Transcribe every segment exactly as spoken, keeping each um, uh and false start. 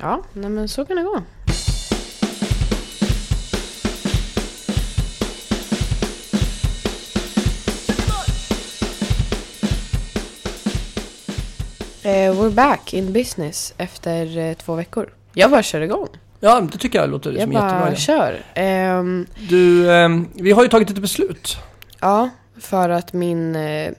Ja, nej, men så kan det gå. Uh, we're back in business efter uh, två veckor. Jag bara kör igång. Ja, det tycker jag låter jag som jättebra. Jag bara kör. Um, du, um, vi har ju tagit ett beslut. Ja, uh, för att min... Uh,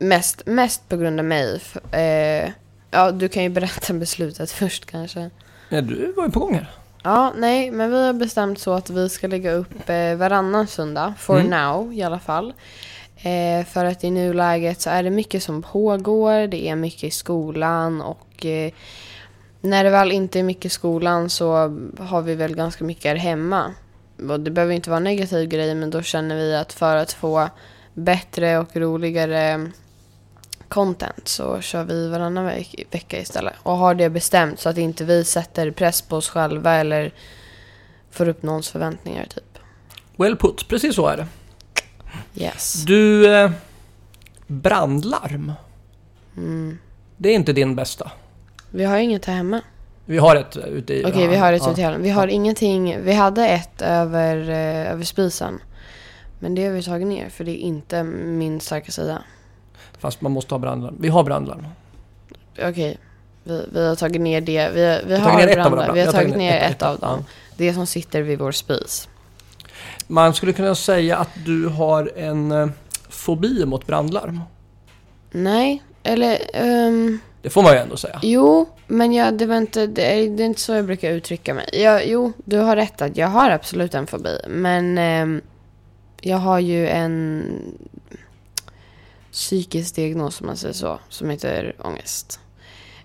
mest, mest på grund av mig... Uh, ja, du kan ju berätta beslutet först kanske. Ja, du var ju på gång här. Ja, nej, men vi har bestämt så att vi ska lägga upp eh, varannan söndag, for mm. now i alla fall. Eh, för att i nuläget så är det mycket som pågår, det är mycket i skolan och eh, när det väl inte är mycket i skolan så har vi väl ganska mycket här hemma. Och det behöver inte vara en negativ grej, men då känner vi att för att få bättre och roligare content så kör vi varannan veck- vecka istället. Och har det bestämt så att inte vi sätter press på oss själva eller får upp någons förväntningar typ. Well put, precis så är det. Yes. Du, eh, brandlarm. Mm. Det är inte din bästa. Vi har inget här hemma. Vi har ett ute i... Okej, okay, vi har ett ja, ute i hallen. Vi har ja. ingenting, vi hade ett över, eh, över spisen. Men det har vi tagit ner för det är inte min starka sida. Fast man måste ha brandlarm. Vi har brandlarm. Okej. Okay. Vi, vi har tagit ner det. Vi, vi har, har brandlarm. Av brandlarm. Vi har tagit ner ett, ett av dem. Det som sitter vid vår spis. Man skulle kunna säga att du har en eh, fobi mot brandlarm. Nej. Eller... Um, det får man ju ändå säga. Jo, men jag, det, var inte, det, är, det är inte så jag brukar uttrycka mig. Jag, jo, du har rätt att jag har absolut en fobi. Men eh, jag har ju en... psykisk diagnos som man säger så, som heter ångest.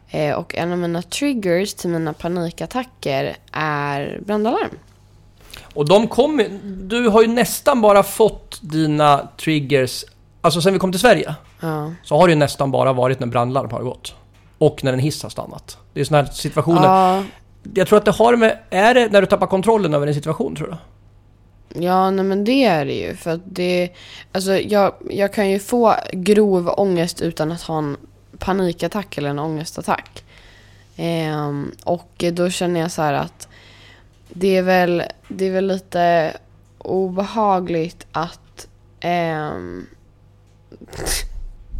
Eh, och en av mina triggers till mina panikattacker är brandalarm. Och de kommer, du har ju nästan bara fått dina triggers, alltså sen vi kom till Sverige, ja. Så har det ju nästan bara varit när brandlarm har gått. Och när en hiss har stannat. Det är sådana här situationer. Ja. Jag tror att det har med, är det när du tappar kontrollen över en situation tror du? Ja, nej, men det är det ju för att det, alltså jag, jag kan ju få grov ångest utan att ha en panikattack eller en ångestattack. Ehm, och då känner jag så här att det är väl, det är väl lite obehagligt att ehm,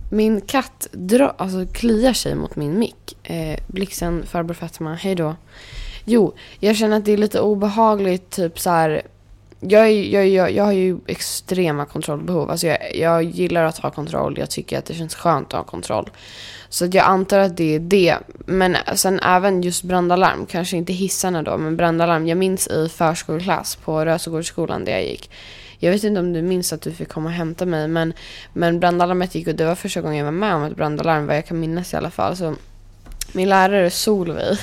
min katt drar, alltså kliar sig mot min mick. Ehm, blixen, farbror Fatima, hej då. Jo, jag känner att det är lite obehagligt typ så här. Jag, jag, jag, jag har ju extrema kontrollbehov. Alltså jag, jag gillar att ha kontroll. Jag tycker att det känns skönt att ha kontroll. Så jag antar att det är det. Men sen även just brandalarm. Kanske inte hissarna då, men brandalarm. Jag minns i förskoleklass på Rösegårds skolan där jag gick. Jag vet inte om du minns att du fick komma och hämta mig. Men, men brandalarmet gick och det var första gången jag var med om ett brandalarm. Vad jag kan minnas i alla fall. Så min lärare Solveig.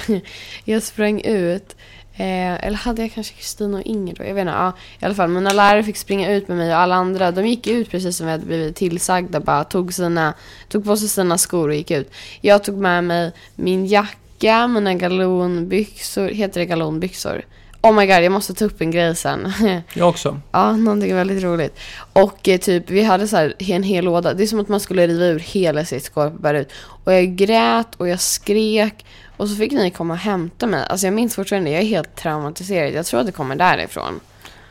Jag sprang ut. Eh, eller hade jag kanske Kristina och Inger då? Jag vet inte, ja, i alla fall. Mina lärare fick springa ut med mig och alla andra. De gick ut precis som vi hade blivit tillsagda. Bara tog, sina, tog på sig sina skor och gick ut. Jag tog med mig min jacka, mina galonbyxor. Heter det galonbyxor? Oh my god, jag måste ta upp en grej sen. Jag också. Ja, någonting väldigt roligt. Och eh, typ, vi hade så här en hel låda. Det är som att man skulle riva ur hela sitt skåp och bära ut. Och jag grät och jag skrek. Och så fick ni komma och hämta mig. Alltså jag minns fortfarande, jag är helt traumatiserad. Jag tror att det kommer därifrån.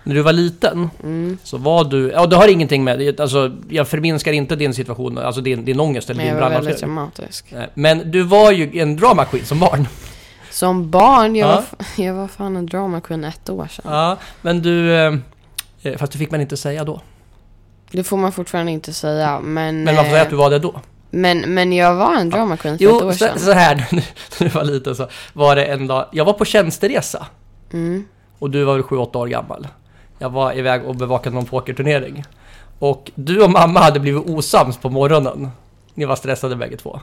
När du var liten mm. så var du... Ja, det har ingenting med det. Alltså, jag förminskar inte din situation, alltså din, din ångest eller din brandlarm. Men jag var väldigt traumatisk. Men du var ju en drama queen som barn. Som barn? Jag, ja. var, jag var fan en drama queen ett år sedan. Ja, men du... Fast det fick man inte säga då. Det får man fortfarande inte säga, men... Men varför säger att du var det då? Men, men jag var en drama queen för jo, ett år sedan. Jo, så, så här, när du var liten så var det en dag... Jag var på tjänsteresa. Mm. Och du var väl sju åtta år gammal. Jag var iväg och bevakade någon pokerturnering. Och du och mamma hade blivit osams på morgonen. Ni var stressade bägge två.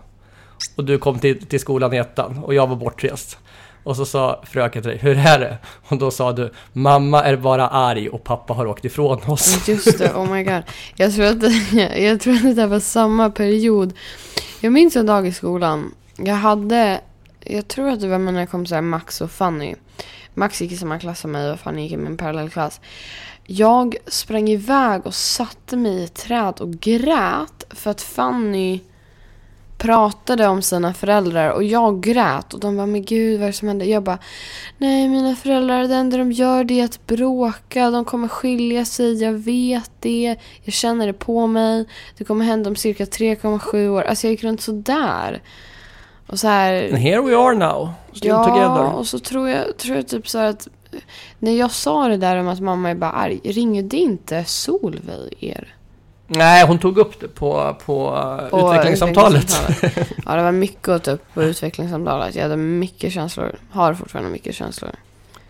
Och du kom till, till skolan i ettan. Och jag var bortrest. Och så sa fröken till dig, hur är det? Och då sa du, mamma är bara arg och pappa har åkt ifrån oss. Just det, oh my god. Jag tror att, jag tror att det var samma period. Jag minns en dag i skolan. Jag hade, jag tror att det var mina kompisar Max och Fanny. Max gick i samma klass som mig och Fanny gick i min parallellklass. Jag sprang iväg och satte mig i ett träd och grät för att Fanny... pratade om sina föräldrar och jag grät och de var men gud, vad är det som händer? Jag bara, nej, mina föräldrar, det enda de gör det är att bråka, de kommer skilja sig, jag vet det, jag känner det på mig, det kommer hända om cirka tre komma sju år. Alltså jag gick runt sådär och så här, and here we are now, still ja, together. Och så tror jag, tror jag typ så här att när jag sa det där om att mamma är bara arg, ringde inte Solveig er? Nej, hon tog upp det på, på utvecklingssamtalet. utvecklingssamtalet. Ja, det var mycket att ta upp på utvecklingssamtalet. Jag hade mycket känslor. Har fortfarande mycket känslor.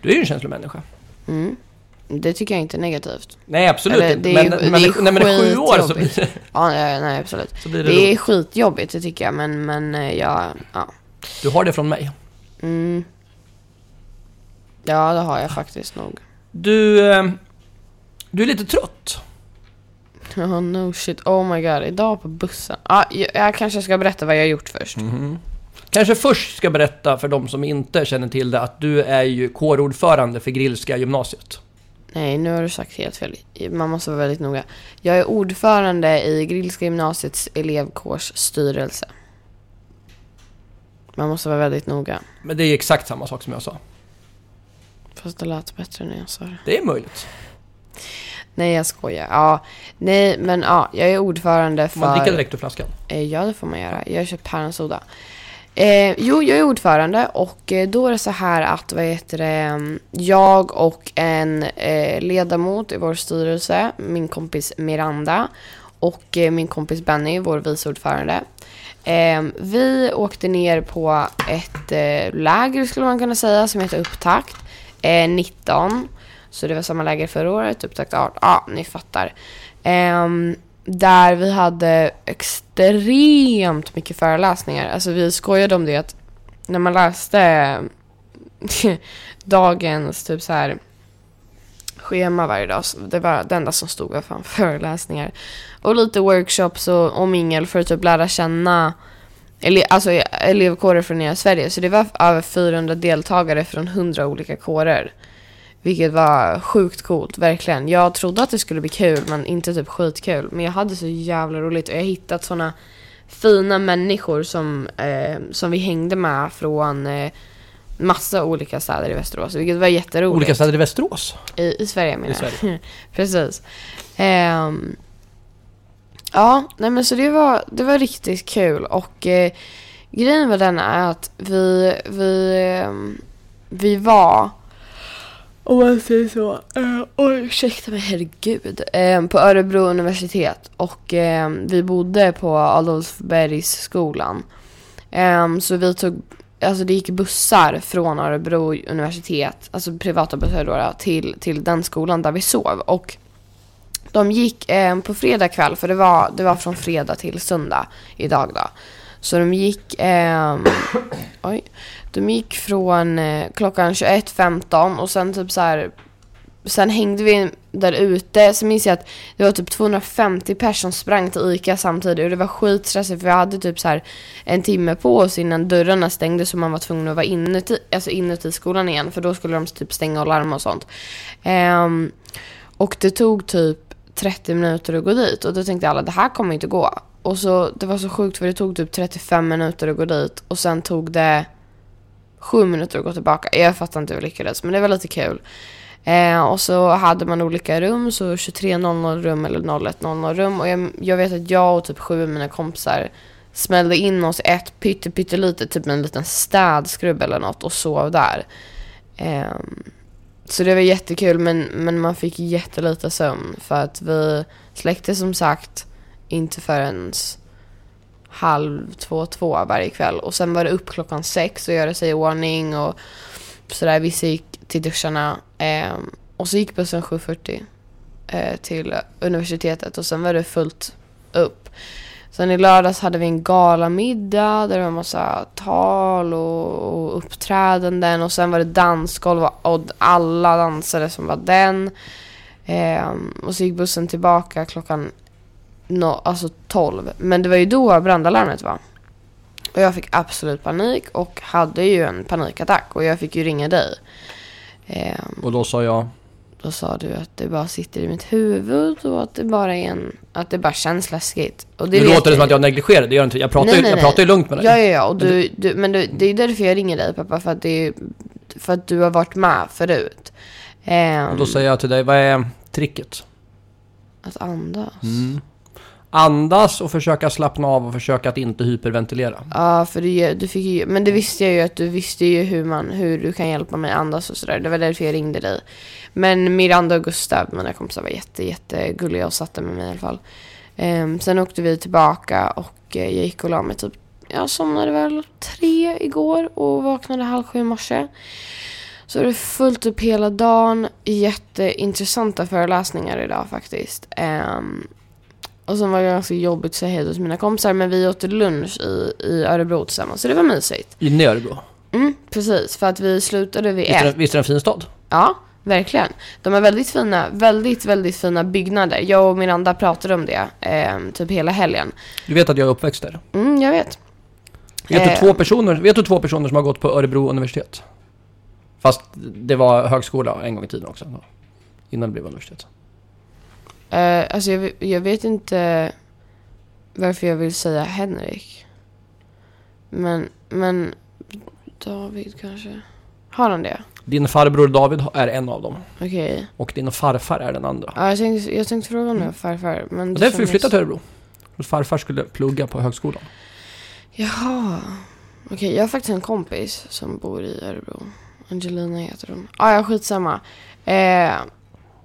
Du är ju en känslomänniska. Mm. Det tycker jag inte är negativt. Nej, absolut. Eller, det är, men, det men, är nej, men det är sju år så blir det... Ja, nej, nej absolut. Det, det är skitjobbigt, det tycker jag. Men, men jag... Ja. Du har det från mig. Mm. Ja, det har jag faktiskt nog. Du, du är lite trött. Oh no shit, oh my god, idag på bussen. ah, jag, jag kanske ska berätta vad jag har gjort först. mm. Kanske först ska berätta för de som inte känner till det att du är ju kårordförande för Grilska gymnasiet. Nej, nu har du sagt helt fel. Man måste vara väldigt noga. Jag är ordförande i Grilska gymnasiets elevkårs styrelse. Man måste vara väldigt noga. Men det är exakt samma sak som jag sa. Fast det lät bättre när jag sa det. Det är möjligt. Nej, jag skojar. Ja, nej, men ja, jag är ordförande för... Man dricker direkt ur flaskan. Ja, det får man göra. Jag har köpt päronsoda. Eh, jo, jag är ordförande och då är det så här att vad heter det, jag och en eh, ledamot i vår styrelse, min kompis Miranda och eh, min kompis Benny, vår viceordförande. Eh, vi åkte ner på ett eh, läger skulle man kunna säga som heter Upptakt eh, nitton. Så det var samma läger förra året, upptakt art. Ja, ni fattar. Ehm, där vi hade extremt mycket föreläsningar. Alltså vi skojade om det att när man läste dagens typ så här schema varje dag. Det var det enda som stod var fan föreläsningar. Och lite workshops och, och mingel för att typ lära känna ele- alltså elevkårer från hela Sverige. Så det var över fyrahundra deltagare från hundra olika kårer. Vilket var sjukt coolt, verkligen. Jag trodde att det skulle bli kul, men inte typ skitkul. Men jag hade så jävla roligt. Och jag har hittat såna fina människor som, eh, som vi hängde med från eh, massa olika städer i Västerås. Vilket var jätteroligt. Olika städer i Västerås? I, i Sverige, menar jag. I Sverige. Precis. Eh, ja, nej men så det var, det var riktigt kul. Och eh, grejen var den är att vi, vi, eh, vi var... Och man säger så, uh, oh, ursäkta mig, herregud, eh, på Örebro universitet. Och eh, vi bodde på Adolfsbergsskolan. Eh, så vi tog, alltså det gick bussar från Örebro universitet, alltså privata bussar då, till, till den skolan där vi sov. Och de gick eh, på fredag kväll, för det var, det var från fredag till söndag idag då. Så de gick, eh, oj, de gick från eh, klockan tjugoett femton och sen typ så här, sen hängde vi där ute. Så minns jag att det var typ tvåhundrafemtio personer sprang till ICA samtidigt och det var skitstressigt för vi hade typ så här en timme på oss innan dörrarna stängde så man var tvungen att vara inuti, alltså inuti skolan igen för då skulle de typ stänga och larma och sånt. Eh, och det tog typ trettio minuter att gå dit och då tänkte alla, det här kommer inte gå. Och så, det var så sjukt för det tog typ trettiofem minuter att gå dit. Och sen tog det sju minuter att gå tillbaka. Jag fattar inte hur det lyckades, men det var lite kul. Eh, och så hade man olika rum. Så tjugotre noll noll rum eller noll ett noll noll rum. Och jag, jag vet att jag och typ sju av mina kompisar smällde in oss ett pytte pytte lite. Typ en liten städskrubb eller något. Och sov där. Eh, så det var jättekul. Men, men man fick jättelite sömn. För att vi släckte som sagt... inte förrän halv två, två varje kväll. Och sen var det upp klockan sex och göra sig i ordning och sådär. Vissa gick till duscharna. Eh, och så gick bussen sju fyrtio eh, till universitetet och sen var det fullt upp. Sen i lördags hade vi en galamiddag där det var massa tal och, och uppträdanden. Och sen var det dansgolv och alla dansare som var den. Eh, och så gick bussen tillbaka klockan No, alltså tolv. Men det var ju då brandalarmet var. Och jag fick absolut panik och hade ju en panikattack och jag fick ju ringa dig. Eh, och då sa jag? Då sa du att det bara sitter i mitt huvud och att det bara är en, att det bara känns läskigt. Och det, det låter som att jag negligerar det. Gör inte, jag pratar, nej, nej, jag pratar ju lugnt med dig. Ja, ja, ja. Och du, du, men du, det är därför jag ringer dig, pappa, för att, det är, för att du har varit med förut. Um, och då säger jag till dig, vad är tricket? Att andas. Mm. Andas och försöka slappna av och försöka att inte hyperventilera. Ja, för du, du fick ju, men det visste jag ju att du visste ju hur man hur du kan hjälpa mig andas och sådär. Det var därför jag ringde dig. Men Miranda och Gustav, mina kompisar, var jätte jätte gulliga och satte med mig i alla fall. Um, sen åkte vi tillbaka och jag gick och la mig typ, jag somnade väl tre igår och vaknade halv sju i morse. Så det är fullt upp hela dagen, jätteintressanta föreläsningar idag faktiskt. Um, Och sen var det ganska jobbigt att säga hej till mina kompisar. Men vi åt lunch i, i Örebro tillsammans. Så det var mysigt. I Örebro? Mm, precis. För att vi slutade vid visst är, ett. Visst är det en fin stad? Ja, verkligen. De har väldigt fina, väldigt, väldigt fina byggnader. Jag och Miranda pratade om det eh, typ hela helgen. Du vet att jag är uppväxt där? Mm, jag vet. Vet du, eh, två personer, vet du två personer som har gått på Örebro universitet? Fast det var högskola en gång i tiden också. Då. Innan det blev universitet. Uh, alltså jag, jag vet inte varför jag vill säga Henrik. Men, men David kanske. Har han det? Din farbror David är en av dem. Okej. Okay. Och din farfar är den andra. Ja, uh, jag tänkte, jag tänkte fråga om mm. farfar. Men och därför vi flyttade till Örebro. Farfar skulle plugga på högskolan. Jaha. Okej, okay, jag har faktiskt en kompis som bor i Örebro. Angelina heter hon. Ah, ja, skitsamma. Eh...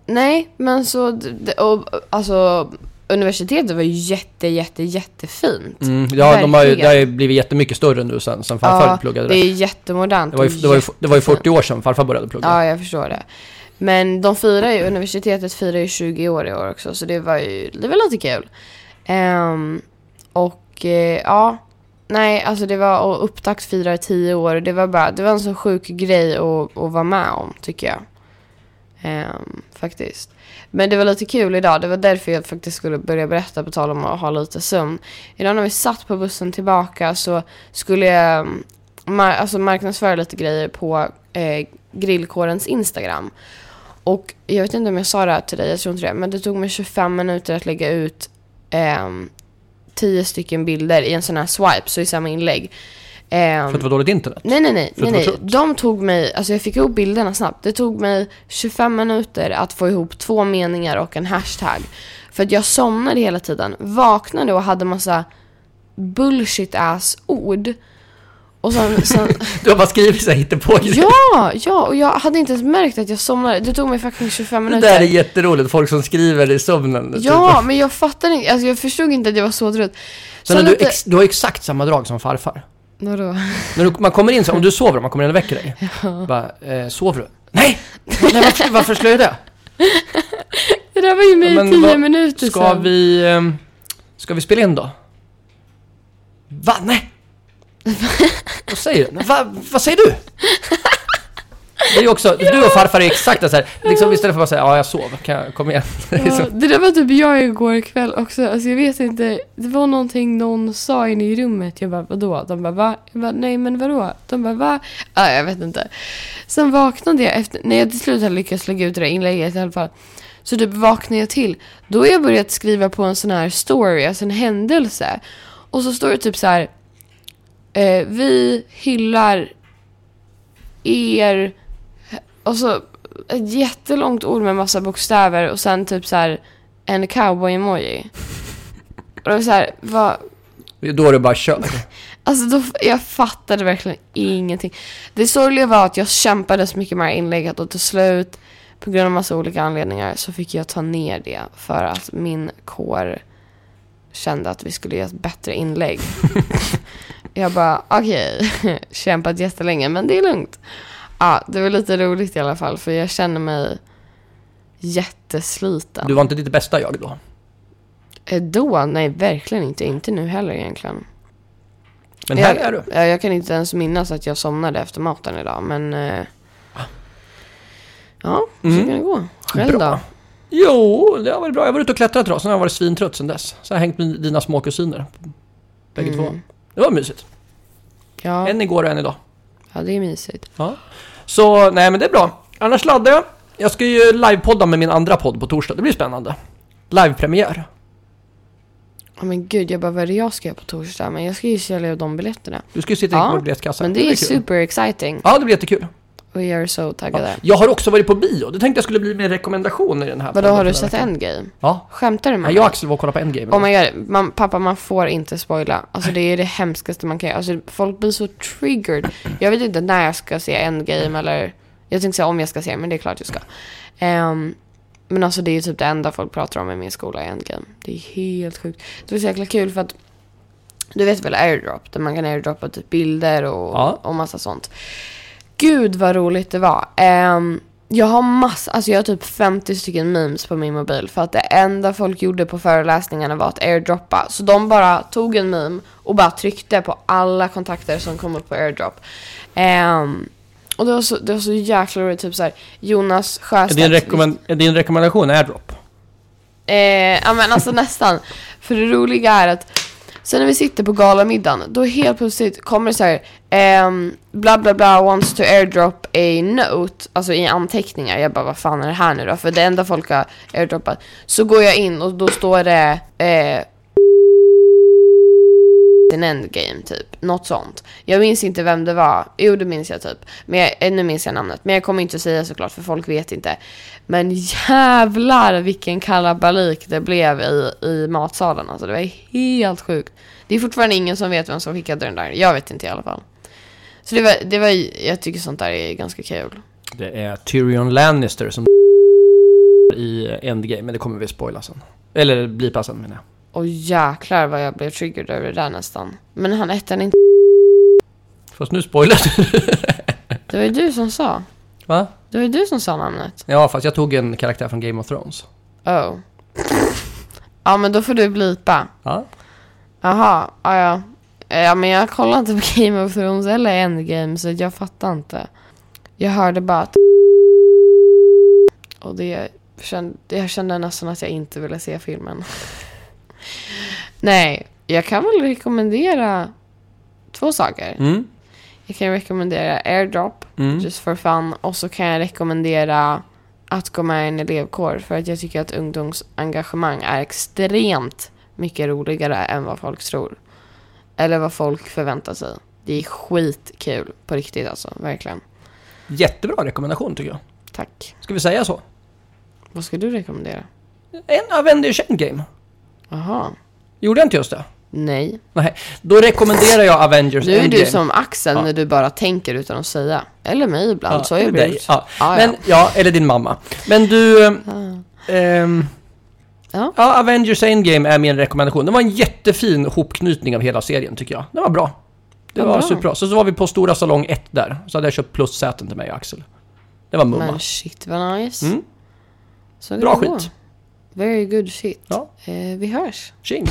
Nej, men så och, alltså universitetet var ju jätte jätte jättefint. Mm, ja, de har ju, det har ju blivit jättemycket större nu sen sen farfar ja, pluggade. Det är jättemodernt. Det var ju, det var ju, det var ju fyrtio år sedan farfar började plugga. Ja, jag förstår det. Men de firar ju, universitetet firar ju tjugo år i år också, så det var ju det var lite kul. Um, och uh, ja, nej, alltså det var, och Upptakt firar tio år. Det var bara det var en så sjuk grej att, att vara med om, tycker jag. Um, faktiskt. Men det var lite kul idag. Det var därför jag faktiskt skulle börja berätta på tal om att ha lite sömn. Idag när vi satt på bussen tillbaka så skulle jag mar- alltså marknadsföra lite grejer på eh, grillkårens Instagram. Och jag vet inte om jag sa det här till dig, jag tror inte det, men det tog mig tjugofem minuter att lägga ut eh, tio stycken bilder i en sån här swipe, så i samma inlägg. För att det var dåligt internet? Nej, nej, nej. nej, nej. De tog mig, alltså jag fick ihop bilderna snabbt. Det tog mig tjugofem minuter att få ihop två meningar och en hashtag. För att jag somnade hela tiden. Vaknade och hade massa bullshit-ass-ord. Och sen, sen... Du har bara skrivit så här, hittar på det. Ja, ja, och jag hade inte ens märkt att jag somnade. Det tog mig faktiskt tjugofem minuter. Det där är jätteroligt, folk som skriver i sömnen. Ja, typ. Men jag fattade inte, alltså jag förstod inte att jag var så trött. Så du, lite... ex, du har exakt samma drag som farfar. Nådå. När du, man kommer in så, om du sover, man kommer in och väcker dig. Ja. Bara, eh, sover du? Nej! Nej, varför, varför slår jag det? Det där var ju mig i tio va, minuter ska sen. Vi, ska vi spela in då? Va? Nej! Vad säger du? Va, vad säger du? Det är ju också, ja. Du och farfar är exakt så här. Liksom, istället för att säga, ja jag sov, kan jag komma igen? Ja, det där var typ jag igår kväll också. Alltså jag vet inte, det var någonting någon sa inne i rummet. Jag bara, vadå? De bara, va? Jag bara, nej men vadå? De bara, va? Ja, jag vet inte. Sen vaknade jag efter, när jag till slut hade lyckats lägga ut det där inlägget i alla fall. Så typ vaknade jag till. Då har jag börjat skriva på en sån här story, alltså en händelse. Och så står det typ så här, eh, vi hyllar er... Och så ett jättelångt ord med massa bokstäver och sen typ så här en cowboy-emoji. Och då var så här, vad... Då är det bara kör. Alltså då, jag fattade verkligen ingenting. Det sorgliga var att jag kämpade så mycket med det här inlägget och till slut, på grund av massa olika anledningar, så fick jag ta ner det för att min kår kände att vi skulle göra ett bättre inlägg. Jag bara, okej, okay. Kämpat jättelänge, men det är lugnt. Ja, det var lite roligt i alla fall, för jag känner mig jättesliten. Du var inte ditt bästa jag då? Då? Nej, verkligen inte. Inte nu heller egentligen. Men här jag, är du. Jag, jag kan inte ens minnas att jag somnade efter maten idag, men... Eh, ja, så mm. kan det gå. Själv bra. Då? Jo, det har varit bra. Jag var ute och klättrat idag, så jag har varit svintrött sedan dess. Så jag har hängt med dina små kusiner. Bägge mm. två. Det var mysigt. Ja. En igår och en idag. Ja, det är mysigt. Ja. Så, nej men det är bra. Annars laddar jag. Jag ska ju livepodda med min andra podd på torsdag. Det blir spännande. Livepremiär. Ja, oh, men gud, jag bara, vad är det jag ska göra på torsdag? Men jag ska ju sälja de biljetterna. Du ska ju sitta ja, i biljettkassan. Men det, det är, är super exciting. Ja, det blir jättekul. We are so taggade. Ja. Jag har också varit på bio. Du tänkte jag skulle bli med rekommendationer i den här. Vad då, har du sett Endgame? Ja. Skämtar du med mig? Jag och Axel var och kollade på Endgame. Oh my God. Man, pappa, man får inte spoila. Alltså det är det hemskaste man kan göra. Alltså folk blir så triggered. Jag vet inte när jag ska se Endgame eller... Jag tänkte säga om jag ska se, men det är klart jag ska. Um, men alltså det är ju typ det enda folk pratar om i min skola i Endgame. Det är helt sjukt. Det var så jäkla kul för att du vet väl airdrop, där man kan airdroppa typ bilder och, ja, och massa sånt. Gud vad roligt det var. Um, jag har massa, alltså jag har typ femtio stycken memes på min mobil för att det enda folk gjorde på föreläsningarna var att airdroppa. Så de bara tog en meme och bara tryckte på alla kontakter som kom upp på airdrop. Um, Och det var så, det var så jäkla roligt, typ så här, Jonas Sjöstedt. Är det en, rekommend- är det en rekommendation airdrop? Eh, ja men alltså nästan. För det roliga är att sen när vi sitter på galamiddagen, då helt plötsligt kommer det så här ehm, bla bla bla wants to airdrop a note, alltså i anteckningar. Jag bara, vad fan är det här nu då? För det enda folk har airdroppat. Så går jag in och då står det eh, en endgame typ, något sånt. Jag minns inte vem det var, jo det minns jag typ, men jag, nu minns jag namnet, men jag kommer inte att säga såklart för folk vet inte. Men jävlar vilken kalabalik det blev i, i matsalen, alltså det var helt sjukt. Det är fortfarande ingen som vet vem som skickade den där, jag vet inte i alla fall. Så det var, det var jag tycker sånt där är ganska kul. Det är Tyrion Lannister som i endgame, men det kommer vi spoila sen. Eller blipa sen menar jag. Och jäklar vad jag blev triggered över det där nästan. Men han hette inte... Fast nu spoilade du. Det var ju du som sa. Va? Det var ju du som sa namnet. Ja, fast jag tog en karaktär från Game of Thrones. Oh. Ja, men då får du blipa. Ja. Jaha, ja, ja. Ja, men jag kollar inte på Game of Thrones eller Endgame, så jag fattar inte. Jag hörde bara att... Och det... Jag kände nästan att jag inte ville se filmen. Nej, jag kan väl rekommendera två saker. Mm. Jag kan rekommendera airdrop, mm. just for fun. Och så kan jag rekommendera att gå med i en elevkår, för att jag tycker att ungdomsengagemang är extremt mycket roligare än vad folk tror eller vad folk förväntar sig. Det är skitkul på riktigt alltså, verkligen. Jättebra rekommendation tycker jag. Tack. Ska vi säga så? Vad ska du rekommendera? En Avengers Endgame. Aha. Gjorde jag inte just det? Nej. Nej. Då rekommenderar jag Avengers Endgame. Nu är du som Axel ja. När du bara tänker utan att säga. Eller mig ibland. Ja, så är det ja. Ah, men, ja. ja, eller din mamma. Men du... Ah. Ehm, ja. ja, Avengers Endgame är min rekommendation. Det var en jättefin hopknytning av hela serien tycker jag. Det var bra. Det var, var bra. Superbra. Så, så var vi på Stora Salong ett där. Så hade jag köpt plussäten till mig och Axel. Det var mumma. Men shit, vad nice. Mm. Så bra skit. Då. Very good shit. Ja. Eh, vi hörs. Tjing.